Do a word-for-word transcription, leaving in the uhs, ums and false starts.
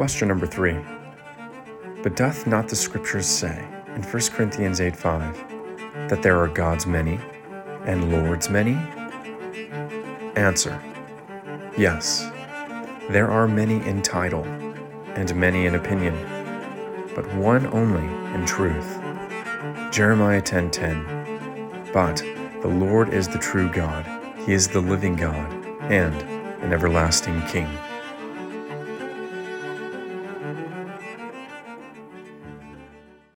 Question number three. But doth not the scriptures say in First Corinthians eight five that there are gods many and lords many? Answer. Yes, there are many in title and many in opinion, but one only in truth. Jeremiah ten ten. But the Lord is the true God, He is the living God, and an everlasting King.